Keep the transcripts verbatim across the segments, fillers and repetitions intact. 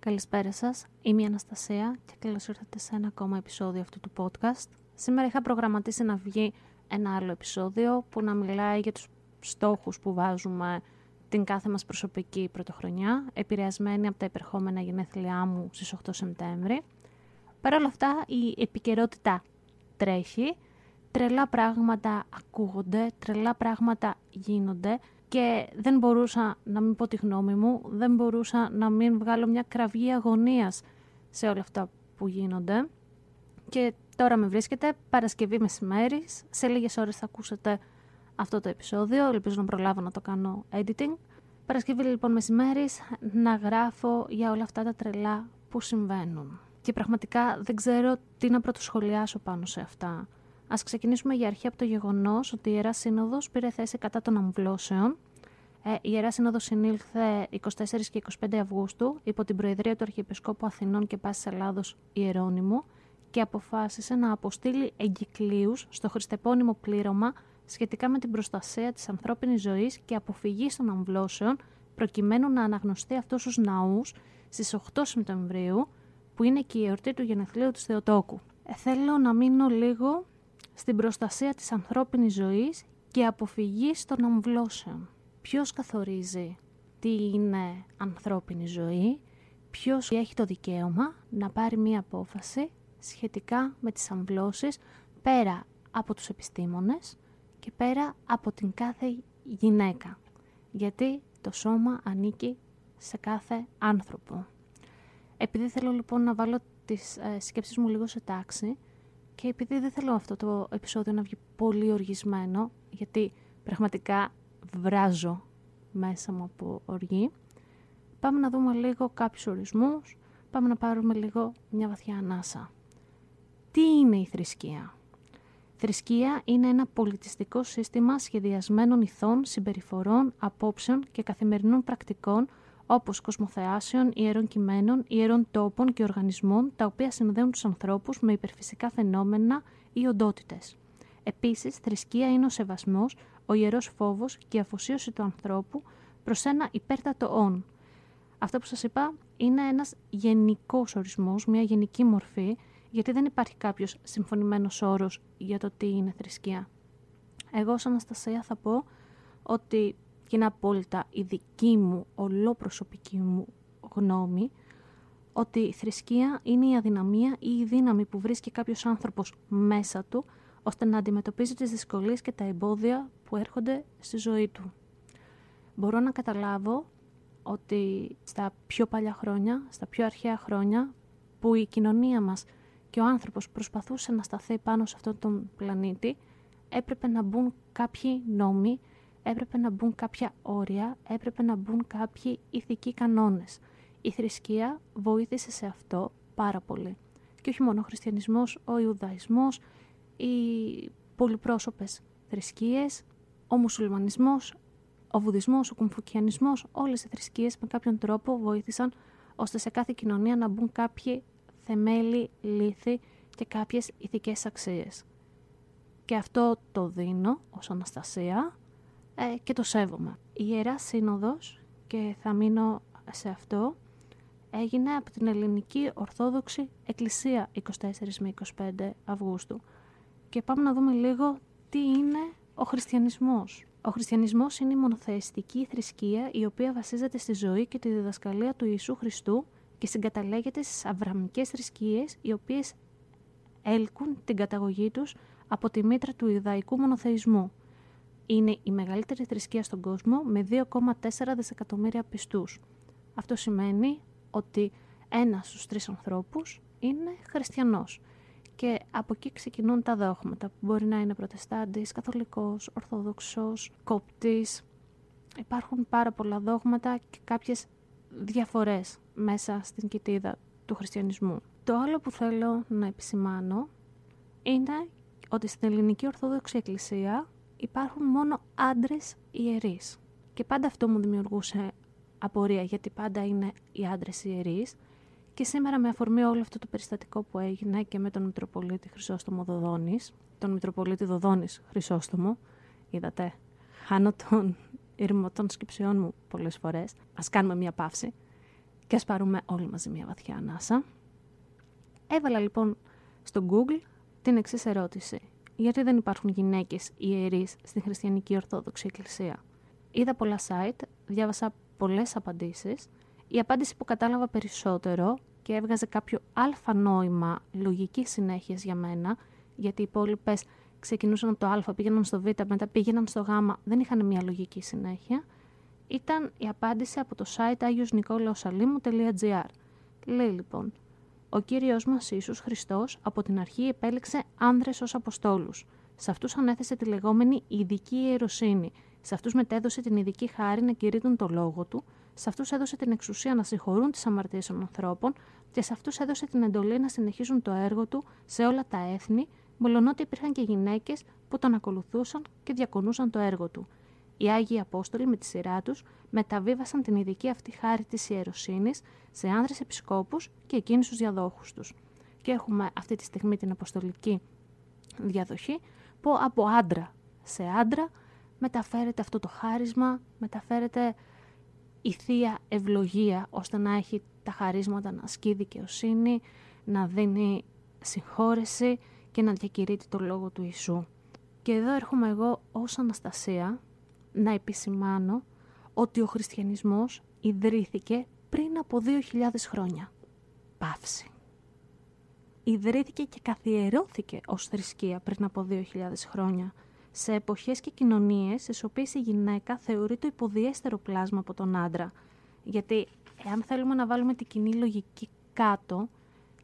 Καλησπέρα σας, είμαι η Αναστασία και καλώς ήρθατε σε ένα ακόμα επεισόδιο αυτού του podcast. Σήμερα είχα προγραμματίσει να βγει ένα άλλο επεισόδιο που να μιλάει για τους στόχους που βάζουμε την κάθε μας προσωπική πρωτοχρονιά, επηρεασμένη από τα επερχόμενα γενέθλιά μου στις οκτώ Σεπτέμβρη. Παρ' όλα αυτά η επικαιρότητα τρέχει, τρελά πράγματα ακούγονται, τρελά πράγματα γίνονται. Και δεν μπορούσα να μην πω τη γνώμη μου, δεν μπορούσα να μην βγάλω μια κραυγή αγωνίας σε όλα αυτά που γίνονται. Και τώρα με βρίσκεται Παρασκευή μεσημέρι, σε λίγες ώρες θα ακούσετε αυτό το επεισόδιο, ελπίζω να προλάβω να το κάνω editing. Παρασκευή λοιπόν μεσημέρι να γράφω για όλα αυτά τα τρελά που συμβαίνουν. Και πραγματικά δεν ξέρω τι να πρωτοσχολιάσω πάνω σε αυτά. Ας ξεκινήσουμε για αρχή από το γεγονός ότι η Ιερά Σύνοδος πήρε θέση κατά των αμβλώσεων. Ε, η Ιερά Σύνοδος συνήλθε εικοστή τέταρτη και εικοστή πέμπτη Αυγούστου υπό την Προεδρία του Αρχιεπισκόπου Αθηνών και Πάσης Ελλάδος Ιερώνυμου και αποφάσισε να αποστείλει εγκυκλίους στο χριστεπώνυμο πλήρωμα σχετικά με την προστασία της ανθρώπινης ζωής και αποφυγή των αμβλώσεων, προκειμένου να αναγνωστεί αυτός στους ναούς στις οκτώ Σεπτεμβρίου, που είναι και η εορτή του γενεθλίου του Θεοτόκου. Ε, θέλω να μείνω λίγο στην προστασία της ανθρώπινης ζωής και αποφυγής των αμβλώσεων. Ποιος καθορίζει τι είναι ανθρώπινη ζωή, ποιος έχει το δικαίωμα να πάρει μία απόφαση σχετικά με τις αμβλώσεις πέρα από τους επιστήμονες και πέρα από την κάθε γυναίκα. Γιατί το σώμα ανήκει σε κάθε άνθρωπο. Επειδή θέλω λοιπόν να βάλω τις ε, σκέψεις μου λίγο σε τάξη, και επειδή δεν θέλω αυτό το επεισόδιο να βγει πολύ οργισμένο, γιατί πραγματικά βράζω μέσα μου από οργή, πάμε να δούμε λίγο κάποιους ορισμούς, πάμε να πάρουμε λίγο μια βαθιά ανάσα. Τι είναι η θρησκεία? Θρησκεία είναι ένα πολιτιστικό σύστημα σχεδιασμένων ηθών, συμπεριφορών, απόψεων και καθημερινών πρακτικών, όπως κοσμοθεάσεων, ιερών κειμένων, ιερών τόπων και οργανισμών, τα οποία συνδέουν τους ανθρώπους με υπερφυσικά φαινόμενα ή οντότητες. Επίσης, θρησκεία είναι ο σεβασμός, ο ιερός φόβος και η αφοσίωση του ανθρώπου προς ένα υπέρτατο όν. Αυτό που σας είπα είναι ένας γενικός ορισμός, μια γενική μορφή, γιατί δεν υπάρχει κάποιος συμφωνημένος όρος για το τι είναι θρησκεία. Εγώ, ως Αναστασία, θα πω ότι και είναι απόλυτα η δική μου, ολόπροσωπική μου γνώμη, ότι η θρησκεία είναι η αδυναμία ή η δύναμη που βρίσκει κάποιος άνθρωπος μέσα του, ώστε να αντιμετωπίζει τις δυσκολίες και τα εμπόδια που έρχονται στη ζωή του. Μπορώ να καταλάβω ότι στα πιο παλιά χρόνια, στα πιο αρχαία χρόνια, που η κοινωνία μας και ο άνθρωπος προσπαθούσε να σταθεί πάνω σε αυτόν τον πλανήτη, έπρεπε να μπουν κάποιοι νόμοι, έπρεπε να μπουν κάποια όρια, έπρεπε να μπουν κάποιοι ηθικοί κανόνες. Η θρησκεία βοήθησε σε αυτό πάρα πολύ. Και όχι μόνο ο χριστιανισμός, ο Ιουδαϊσμός, οι πολυπρόσωπες θρησκείες, ο μουσουλμανισμός, ο βουδισμός, ο κουμφουκιανισμός, όλες οι θρησκείες με κάποιον τρόπο βοήθησαν ώστε σε κάθε κοινωνία να μπουν κάποιοι θεμέλιοι λήθη και κάποιες ηθικές αξίες. Και αυτό το δίνω ως Αναστασία και το σέβομαι. Η Ιερά Σύνοδος, και θα μείνω σε αυτό, έγινε από την Ελληνική Ορθόδοξη Εκκλησία εικοστή τέταρτη με εικοστή πέμπτη Αυγούστου. Και πάμε να δούμε λίγο τι είναι ο χριστιανισμός. Ο χριστιανισμός είναι η μονοθεϊστική θρησκεία η οποία βασίζεται στη ζωή και τη διδασκαλία του Ιησού Χριστού και συγκαταλέγεται στις αβραμικές θρησκείες οι οποίες έλκουν την καταγωγή τους από τη μήτρα του ιουδαϊκού μονοθεϊσμού. Είναι η μεγαλύτερη θρησκεία στον κόσμο με δύο κόμμα τέσσερα δισεκατομμύρια πιστούς. Αυτό σημαίνει ότι ένας στους τρεις ανθρώπους είναι χριστιανός. Και από εκεί ξεκινούν τα δόγματα που μπορεί να είναι προτεστάντης, καθολικός, ορθόδοξος, κόπτης. Υπάρχουν πάρα πολλά δόγματα και κάποιες διαφορές μέσα στην κοιτίδα του χριστιανισμού. Το άλλο που θέλω να επισημάνω είναι ότι στην Ελληνική Ορθόδοξη Εκκλησία υπάρχουν μόνο άντρες ιερείς. Και πάντα αυτό μου δημιουργούσε απορία, γιατί πάντα είναι οι άντρες ιερείς. Και σήμερα, με αφορμή όλο αυτό το περιστατικό που έγινε και με τον Μητροπολίτη Χρυσόστομο Δωδώνης, τον Μητροπολίτη Δωδώνης Χρυσόστομο, είδατε, χάνω τον ήρμο των σκυψεών μου πολλές φορές. Ας κάνουμε μια παύση και ας πάρουμε όλοι μαζί μια βαθιά ανάσα. Έβαλα λοιπόν στο Google την εξής ερώτηση: γιατί δεν υπάρχουν γυναίκες ιερείς στην Χριστιανική Ορθόδοξη Εκκλησία? Είδα πολλά site, διάβασα πολλές απαντήσεις. Η απάντηση που κατάλαβα περισσότερο και έβγαζε κάποιο αλφα νόημα λογικής συνέχειας για μένα, γιατί οι υπόλοιπες ξεκινούσαν από το α, πήγαιναν στο β, μετά πήγαιναν στο γ, δεν είχαν μια λογική συνέχεια, ήταν η απάντηση από το site άγιος νικόλαος αλίμου τελεία τζι άρ. Λέει λοιπόν: ο Κύριος μας Ιησούς Χριστός από την αρχή επέλεξε άνδρες ως αποστόλους. Σε αυτούς ανέθεσε τη λεγόμενη ειδική ιεροσύνη. Σε αυτούς μετέδωσε την ειδική χάρη να κηρύττουν το λόγο του. Σε αυτούς έδωσε την εξουσία να συγχωρούν τις αμαρτίες των ανθρώπων και σε αυτούς έδωσε την εντολή να συνεχίζουν το έργο του σε όλα τα έθνη, μολονότι υπήρχαν και γυναίκες που τον ακολουθούσαν και διακονούσαν το έργο του. Οι Άγιοι Απόστολοι με τη σειρά τους μεταβίβασαν την ειδική αυτή χάρη της ιεροσύνης σε άνδρες επισκόπους και εκείνους τους διαδόχους τους. Και έχουμε αυτή τη στιγμή την αποστολική διαδοχή που από άντρα σε άντρα μεταφέρεται αυτό το χάρισμα, μεταφέρεται η θεία ευλογία, ώστε να έχει τα χαρίσματα να ασκεί δικαιοσύνη, να δίνει συγχώρεση και να διακηρύττει το λόγο του Ιησού. Και εδώ έρχομαι εγώ ως Αναστασία να επισημάνω ότι ο χριστιανισμός ιδρύθηκε πριν από δύο χιλιάδες χρόνια. Παύση. Ιδρύθηκε και καθιερώθηκε ως θρησκεία πριν από δύο χιλιάδες χρόνια, σε εποχές και κοινωνίες στις οποίες η γυναίκα θεωρεί το υποδιέστερο πλάσμα από τον άντρα. Γιατί εάν θέλουμε να βάλουμε την κοινή λογική κάτω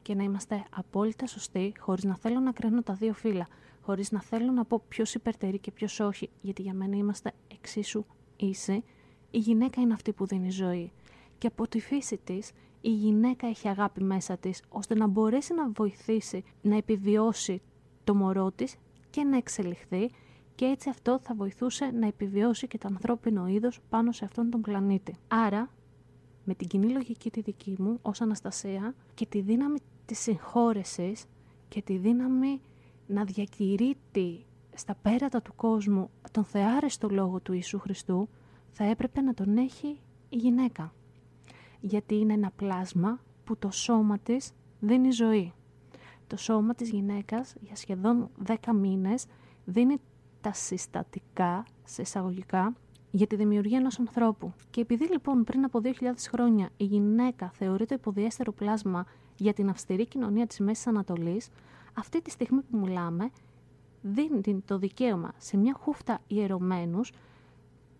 και να είμαστε απόλυτα σωστοί, χωρίς να θέλω να κρίνω τα δύο φύλλα, χωρίς να θέλω να πω ποιος υπερτερεί και ποιος όχι, γιατί για μένα είμαστε εξίσου ίσοι, η γυναίκα είναι αυτή που δίνει ζωή. Και από τη φύση της, η γυναίκα έχει αγάπη μέσα της, ώστε να μπορέσει να βοηθήσει, να επιβιώσει το μωρό της και να εξελιχθεί, και έτσι αυτό θα βοηθούσε να επιβιώσει και το ανθρώπινο είδος πάνω σε αυτόν τον πλανήτη. Άρα, με την κοινή λογική τη δική μου ως Αναστασία και τη δύναμη της συγχώρεσης και τη δύναμη να διακηρύττει στα πέρατα του κόσμου τον θεάρεστο λόγο του Ιησού Χριστού, θα έπρεπε να τον έχει η γυναίκα. Γιατί είναι ένα πλάσμα που το σώμα της δίνει ζωή. Το σώμα της γυναίκας για σχεδόν δέκα μήνες δίνει τα συστατικά, σε εισαγωγικά, για τη δημιουργία ενός ανθρώπου. Και επειδή λοιπόν πριν από δύο χιλιάδες χρόνια η γυναίκα θεωρεί το υποδιέστερο πλάσμα για την αυστηρή κοινωνία της Μέσης Ανατολής, αυτή τη στιγμή που μιλάμε δίνει το δικαίωμα σε μια χούφτα ιερωμένους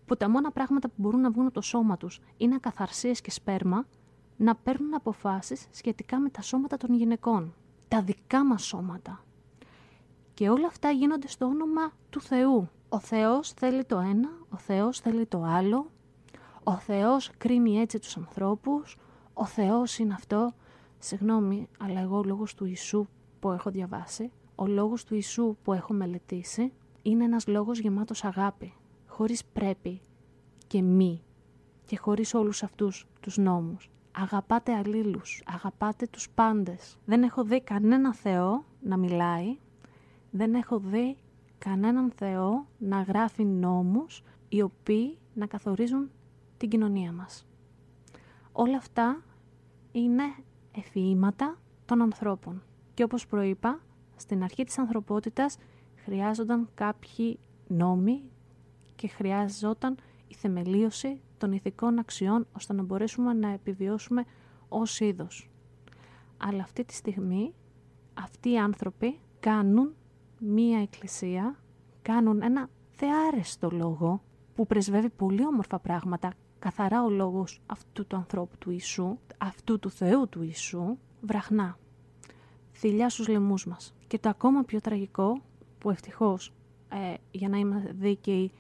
που τα μόνα πράγματα που μπορούν να βγουν από το σώμα τους είναι ακαθαρσίες και σπέρμα, να παίρνουν αποφάσεις σχετικά με τα σώματα των γυναικών. Τα δικά μας σώματα. Και όλα αυτά γίνονται στο όνομα του Θεού. Ο Θεός θέλει το ένα, ο Θεός θέλει το άλλο, ο Θεός κρίνει έτσι τους ανθρώπους, ο Θεός είναι αυτό. Συγγνώμη, αλλά εγώ ο λόγος του Ιησού που έχω διαβάσει, ο λόγος του Ιησού που έχω μελετήσει, είναι ένας λόγος γεμάτος αγάπη, χωρίς πρέπει και μη και χωρίς όλους αυτούς τους νόμους. Αγαπάτε αλλήλους, αγαπάτε τους πάντες. Δεν έχω δει κανένα Θεό να μιλάει, δεν έχω δει κανέναν Θεό να γράφει νόμους οι οποίοι να καθορίζουν την κοινωνία μας. Όλα αυτά είναι ευφυΐματα των ανθρώπων. Και όπως προείπα, στην αρχή της ανθρωπότητας χρειάζονταν κάποιοι νόμοι και χρειάζονταν η θεμελίωση των ηθικών αξιών, ώστε να μπορέσουμε να επιβιώσουμε ως είδος. Αλλά αυτή τη στιγμή αυτοί οι άνθρωποι κάνουν μία εκκλησία, κάνουν ένα θεάρεστο λόγο που πρεσβεύει πολύ όμορφα πράγματα, καθαρά ο λόγος αυτού του ανθρώπου του Ιησού, αυτού του Θεού του Ιησού, βραχνά. Θηλιά στους λαιμούς μας. Και το ακόμα πιο τραγικό, που ευτυχώς, ε, για να είμαστε δίκαιοι,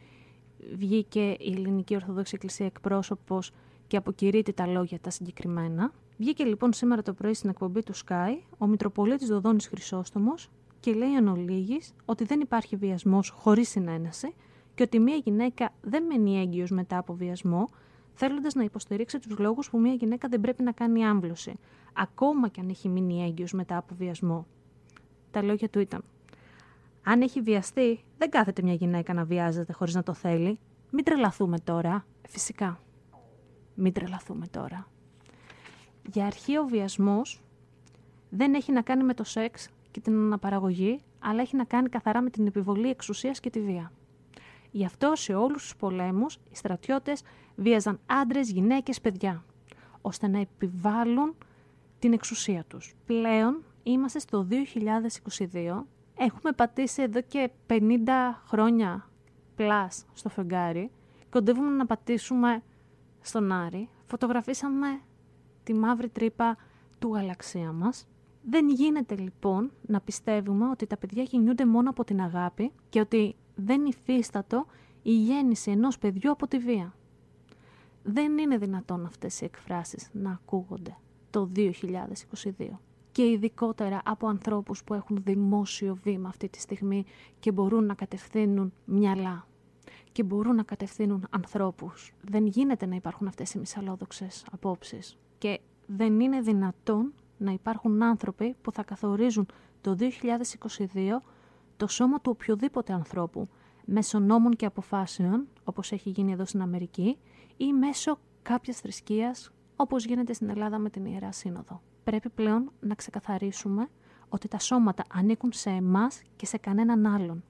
βγήκε η Ελληνική Ορθόδοξη Εκκλησία εκπρόσωπος και αποκηρύττει τα λόγια τα συγκεκριμένα. Βγήκε λοιπόν σήμερα το πρωί στην εκπομπή του Sky ο Μητροπολίτης Δωδώνης Χρυσόστομος και λέει εν ολίγης ότι δεν υπάρχει βιασμός χωρίς συνένεση και ότι μια γυναίκα δεν μένει έγκυος μετά από βιασμό, θέλοντας να υποστηρίξει τους λόγους που μια γυναίκα δεν πρέπει να κάνει άμβλωση, ακόμα και αν έχει μείνει έγκυος μετά από βιασμό. Τα λόγια του ήταν: αν έχει βιαστεί, δεν κάθεται μια γυναίκα να βιάζεται χωρίς να το θέλει. Μην τρελαθούμε τώρα. Φυσικά. Μην τρελαθούμε τώρα. Για αρχή, ο βιασμός δεν έχει να κάνει με το σεξ και την αναπαραγωγή, αλλά έχει να κάνει καθαρά με την επιβολή εξουσίας και τη βία. Γι' αυτό σε όλους τους πολέμους οι στρατιώτες βίαζαν άντρες, γυναίκες, παιδιά, ώστε να επιβάλλουν την εξουσία τους. Πλέον είμαστε στο δύο χιλιάδες είκοσι δύο, έχουμε πατήσει εδώ και πενήντα χρόνια πλάς στο φεγγάρι, κοντεύουμε να πατήσουμε στον Άρη, φωτογραφίσαμε τη μαύρη τρύπα του γαλαξία μας. Δεν γίνεται λοιπόν να πιστεύουμε ότι τα παιδιά γεννιούνται μόνο από την αγάπη και ότι δεν υφίστατο η γέννηση ενός παιδιού από τη βία. Δεν είναι δυνατόν αυτές οι εκφράσεις να ακούγονται το δύο χιλιάδες είκοσι δύο. Και ειδικότερα από ανθρώπους που έχουν δημόσιο βήμα αυτή τη στιγμή και μπορούν να κατευθύνουν μυαλά και μπορούν να κατευθύνουν ανθρώπους. Δεν γίνεται να υπάρχουν αυτές οι μυσαλλόδοξες απόψεις. Και δεν είναι δυνατόν να υπάρχουν άνθρωποι που θα καθορίζουν το δύο χιλιάδες είκοσι δύο το σώμα του οποιοδήποτε ανθρώπου μέσω νόμων και αποφάσεων, όπως έχει γίνει εδώ στην Αμερική, ή μέσω κάποιας θρησκείας, όπως γίνεται στην Ελλάδα με την Ιερά Σύνοδο. Πρέπει πλέον να ξεκαθαρίσουμε ότι τα σώματα ανήκουν σε εμάς και σε κανέναν άλλον.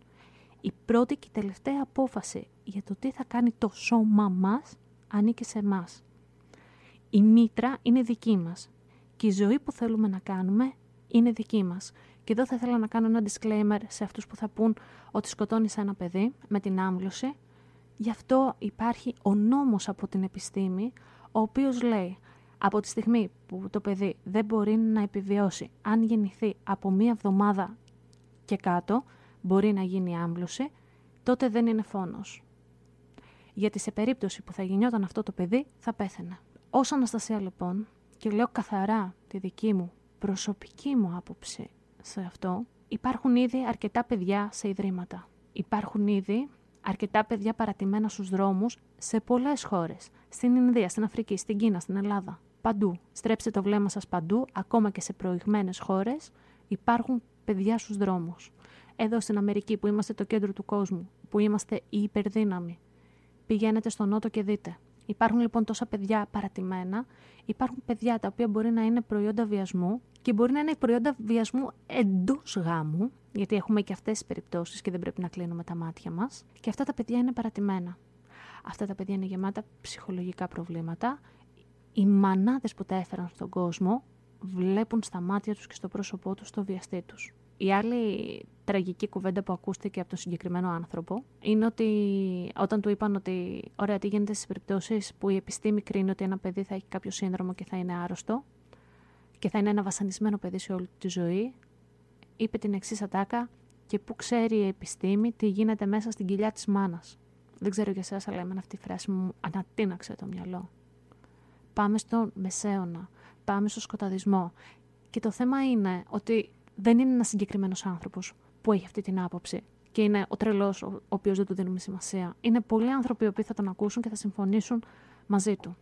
Η πρώτη και η τελευταία απόφαση για το τι θα κάνει το σώμα μας ανήκει σε εμάς. Η μήτρα είναι δική μας και η ζωή που θέλουμε να κάνουμε είναι δική μας. Και εδώ θα ήθελα να κάνω ένα disclaimer σε αυτούς που θα πούν ότι σκοτώνεις ένα παιδί με την άμβλωση. Γι' αυτό υπάρχει ο νόμος από την επιστήμη, ο οποίος λέει: από τη στιγμή που το παιδί δεν μπορεί να επιβιώσει, αν γεννηθεί από μία εβδομάδα και κάτω, μπορεί να γίνει άμβλωση, τότε δεν είναι φόνος. Γιατί σε περίπτωση που θα γεννιόταν αυτό το παιδί, θα πέθαινε. Ως Αναστασία λοιπόν, και λέω καθαρά τη δική μου προσωπική μου άποψη σε αυτό, υπάρχουν ήδη αρκετά παιδιά σε ιδρύματα. Υπάρχουν ήδη αρκετά παιδιά παρατημένα στους δρόμους σε πολλές χώρες. Στην Ινδία, στην Αφρική, στην Κίνα, στην Ελλάδα. Παντού. Στρέψτε το βλέμμα σας παντού, ακόμα και σε προηγμένες χώρες, υπάρχουν παιδιά στους δρόμους. Εδώ στην Αμερική, που είμαστε το κέντρο του κόσμου, που είμαστε η υπερδύναμη, πηγαίνετε στον Νότο και δείτε. Υπάρχουν λοιπόν τόσα παιδιά παρατημένα, υπάρχουν παιδιά τα οποία μπορεί να είναι προϊόντα βιασμού και μπορεί να είναι προϊόντα βιασμού εντός γάμου, γιατί έχουμε και αυτές τις περιπτώσεις και δεν πρέπει να κλείνουμε τα μάτια μας. Και αυτά τα παιδιά είναι παρατημένα. Αυτά τα παιδιά είναι γεμάτα ψυχολογικά προβλήματα. Οι μανάδες που τα έφεραν στον κόσμο βλέπουν στα μάτια τους και στο πρόσωπό τους το βιαστή τους. Η άλλη τραγική κουβέντα που ακούστηκε από τον συγκεκριμένο άνθρωπο είναι ότι όταν του είπαν ότι ωραία, τι γίνεται στις περιπτώσεις που η επιστήμη κρίνει ότι ένα παιδί θα έχει κάποιο σύνδρομο και θα είναι άρρωστο και θα είναι ένα βασανισμένο παιδί σε όλη τη ζωή, είπε την εξής ατάκα: και πού ξέρει η επιστήμη τι γίνεται μέσα στην κοιλιά της μάνας. Δεν ξέρω για εσάς, αλλά εμένα αυτή η φράση μου ανατείναξε το μυαλό. Πάμε στον μεσαίωνα, πάμε στο σκοταδισμό. Και το θέμα είναι ότι δεν είναι ένας συγκεκριμένος άνθρωπος που έχει αυτή την άποψη και είναι ο τρελός ο οποίος δεν του δίνουμε σημασία. Είναι πολλοί άνθρωποι οι οποίοι θα τον ακούσουν και θα συμφωνήσουν μαζί του.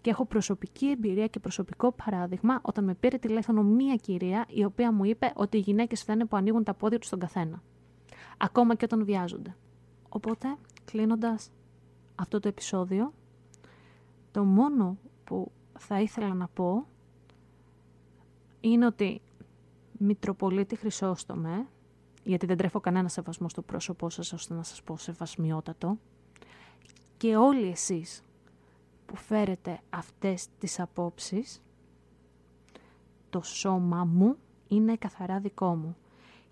Και έχω προσωπική εμπειρία και προσωπικό παράδειγμα όταν με πήρε τηλέφωνο μία κυρία η οποία μου είπε ότι οι γυναίκες φταίνε που ανοίγουν τα πόδια τους στον καθένα. Ακόμα και όταν βιάζονται. Οπότε, κλείνοντας αυτό το επεισόδιο, το μόνο που θα ήθελα να πω είναι ότι Μητροπολίτη Χρυσόστομε, γιατί δεν τρέφω κανένα σεβασμό στο πρόσωπό σας ώστε να σας πω σεβασμιότατο, και όλοι εσείς που φέρετε αυτές τις απόψεις, το σώμα μου είναι καθαρά δικό μου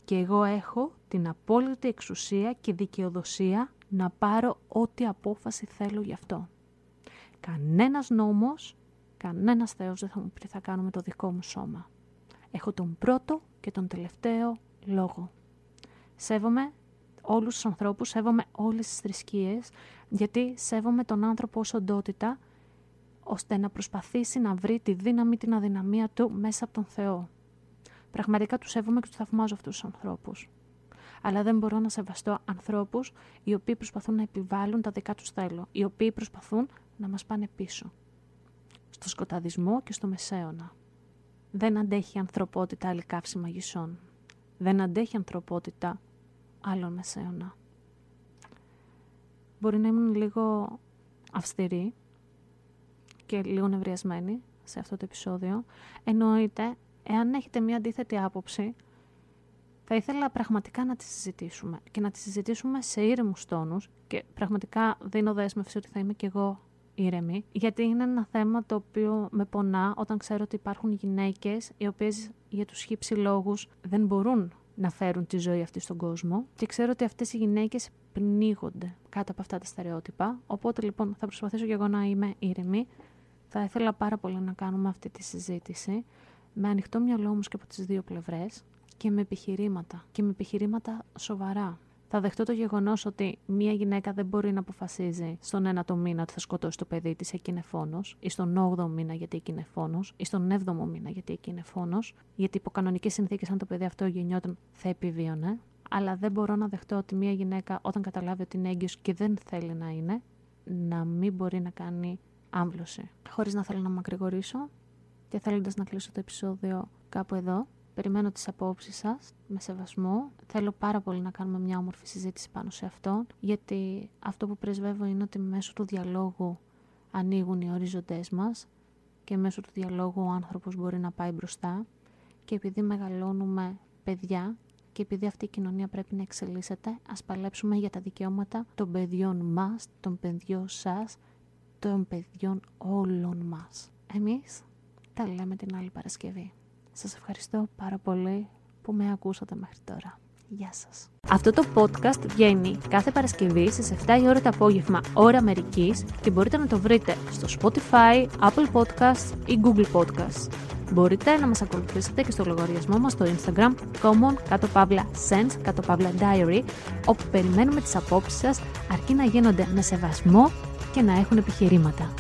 και εγώ έχω την απόλυτη εξουσία και δικαιοδοσία να πάρω ό,τι απόφαση θέλω γι' αυτό. Κανένας νόμος, κανένας Θεός δεν θα μου πει τι θα κάνω με το δικό μου σώμα. Έχω τον πρώτο και τον τελευταίο λόγο. Σέβομαι όλους τους ανθρώπους, σέβομαι όλες τις θρησκείες, γιατί σέβομαι τον άνθρωπο ως οντότητα, ώστε να προσπαθήσει να βρει τη δύναμη, την αδυναμία του μέσα από τον Θεό. Πραγματικά τους σέβομαι και τους θαυμάζω αυτούς τους ανθρώπους. Αλλά δεν μπορώ να σεβαστώ ανθρώπους οι οποίοι προσπαθούν να επιβάλλουν τα δικά τους θέλω, οι οποίοι προσπαθούν να μας πάνε πίσω. Στο σκοταδισμό και στο μεσαίωνα. Δεν αντέχει η ανθρωπότητα άλλη καύσιμα γησών. Δεν αντέχει η ανθρωπότητα άλλων μεσαίωνα. Μπορεί να ήμουν λίγο αυστηρή και λίγο νευριασμένη σε αυτό το επεισόδιο. Εννοείται, εάν έχετε μια αντίθετη άποψη, θα ήθελα πραγματικά να τη συζητήσουμε και να τη συζητήσουμε σε ήρεμους τόνους και πραγματικά δίνω δέσμευση ότι θα είμαι κι εγώ ήρεμη, γιατί είναι ένα θέμα το οποίο με πονά όταν ξέρω ότι υπάρχουν γυναίκες οι οποίες για τους χύψη λόγους δεν μπορούν να φέρουν τη ζωή αυτή στον κόσμο και ξέρω ότι αυτές οι γυναίκες πνίγονται κάτω από αυτά τα στερεότυπα, οπότε λοιπόν θα προσπαθήσω κι εγώ να είμαι ήρεμη. Θα ήθελα πάρα πολύ να κάνουμε αυτή τη συζήτηση με ανοιχτό μυαλό όμως και από τις δύο πλευρές και με επιχειρήματα και με επιχειρήματα σοβαρά. Θα δεχτώ το γεγονός ότι μία γυναίκα δεν μπορεί να αποφασίζει στον ένατο μήνα ότι θα σκοτώσει το παιδί της, εκεί είναι φόνος, ή στον όγδοο μήνα γιατί εκεί είναι φόνος, ή στον έβδομο μήνα γιατί εκεί είναι φόνος, γιατί υπό κανονικές συνθήκες, αν το παιδί αυτό γεννιόταν, θα επιβίωνε. Αλλά δεν μπορώ να δεχτώ ότι μία γυναίκα, όταν καταλάβει ότι είναι έγκυος και δεν θέλει να είναι, να μην μπορεί να κάνει άμβλωση. Χωρίς να θέλω να μακρηγορήσω και θέλοντας να κλείσω το επεισόδιο κάπου εδώ. Περιμένω τις απόψεις σας με σεβασμό. Θέλω πάρα πολύ να κάνουμε μια όμορφη συζήτηση πάνω σε αυτό, γιατί αυτό που πρεσβεύω είναι ότι μέσω του διαλόγου ανοίγουν οι οριζοντές μας και μέσω του διαλόγου ο άνθρωπος μπορεί να πάει μπροστά και επειδή μεγαλώνουμε παιδιά και επειδή αυτή η κοινωνία πρέπει να εξελίσσεται, ας παλέψουμε για τα δικαιώματα των παιδιών μας, των παιδιών σας, των παιδιών όλων μας. Εμείς τα λέμε την άλλη Παρασκευή. Σας ευχαριστώ πάρα πολύ που με ακούσατε μέχρι τώρα. Γεια σας. Αυτό το podcast βγαίνει κάθε Παρασκευή στις εφτά η ώρα το απόγευμα, ώρα Αμερικής, και μπορείτε να το βρείτε στο Spotify, Apple Podcasts ή Google Podcasts. Μπορείτε να μας ακολουθήσετε και στο λογαριασμό μας στο Instagram, common, κάτω παύλα, sense, κάτω παύλα, diary, όπου περιμένουμε τις απόψεις σας, αρκεί να γίνονται με σεβασμό και να έχουν επιχειρήματα.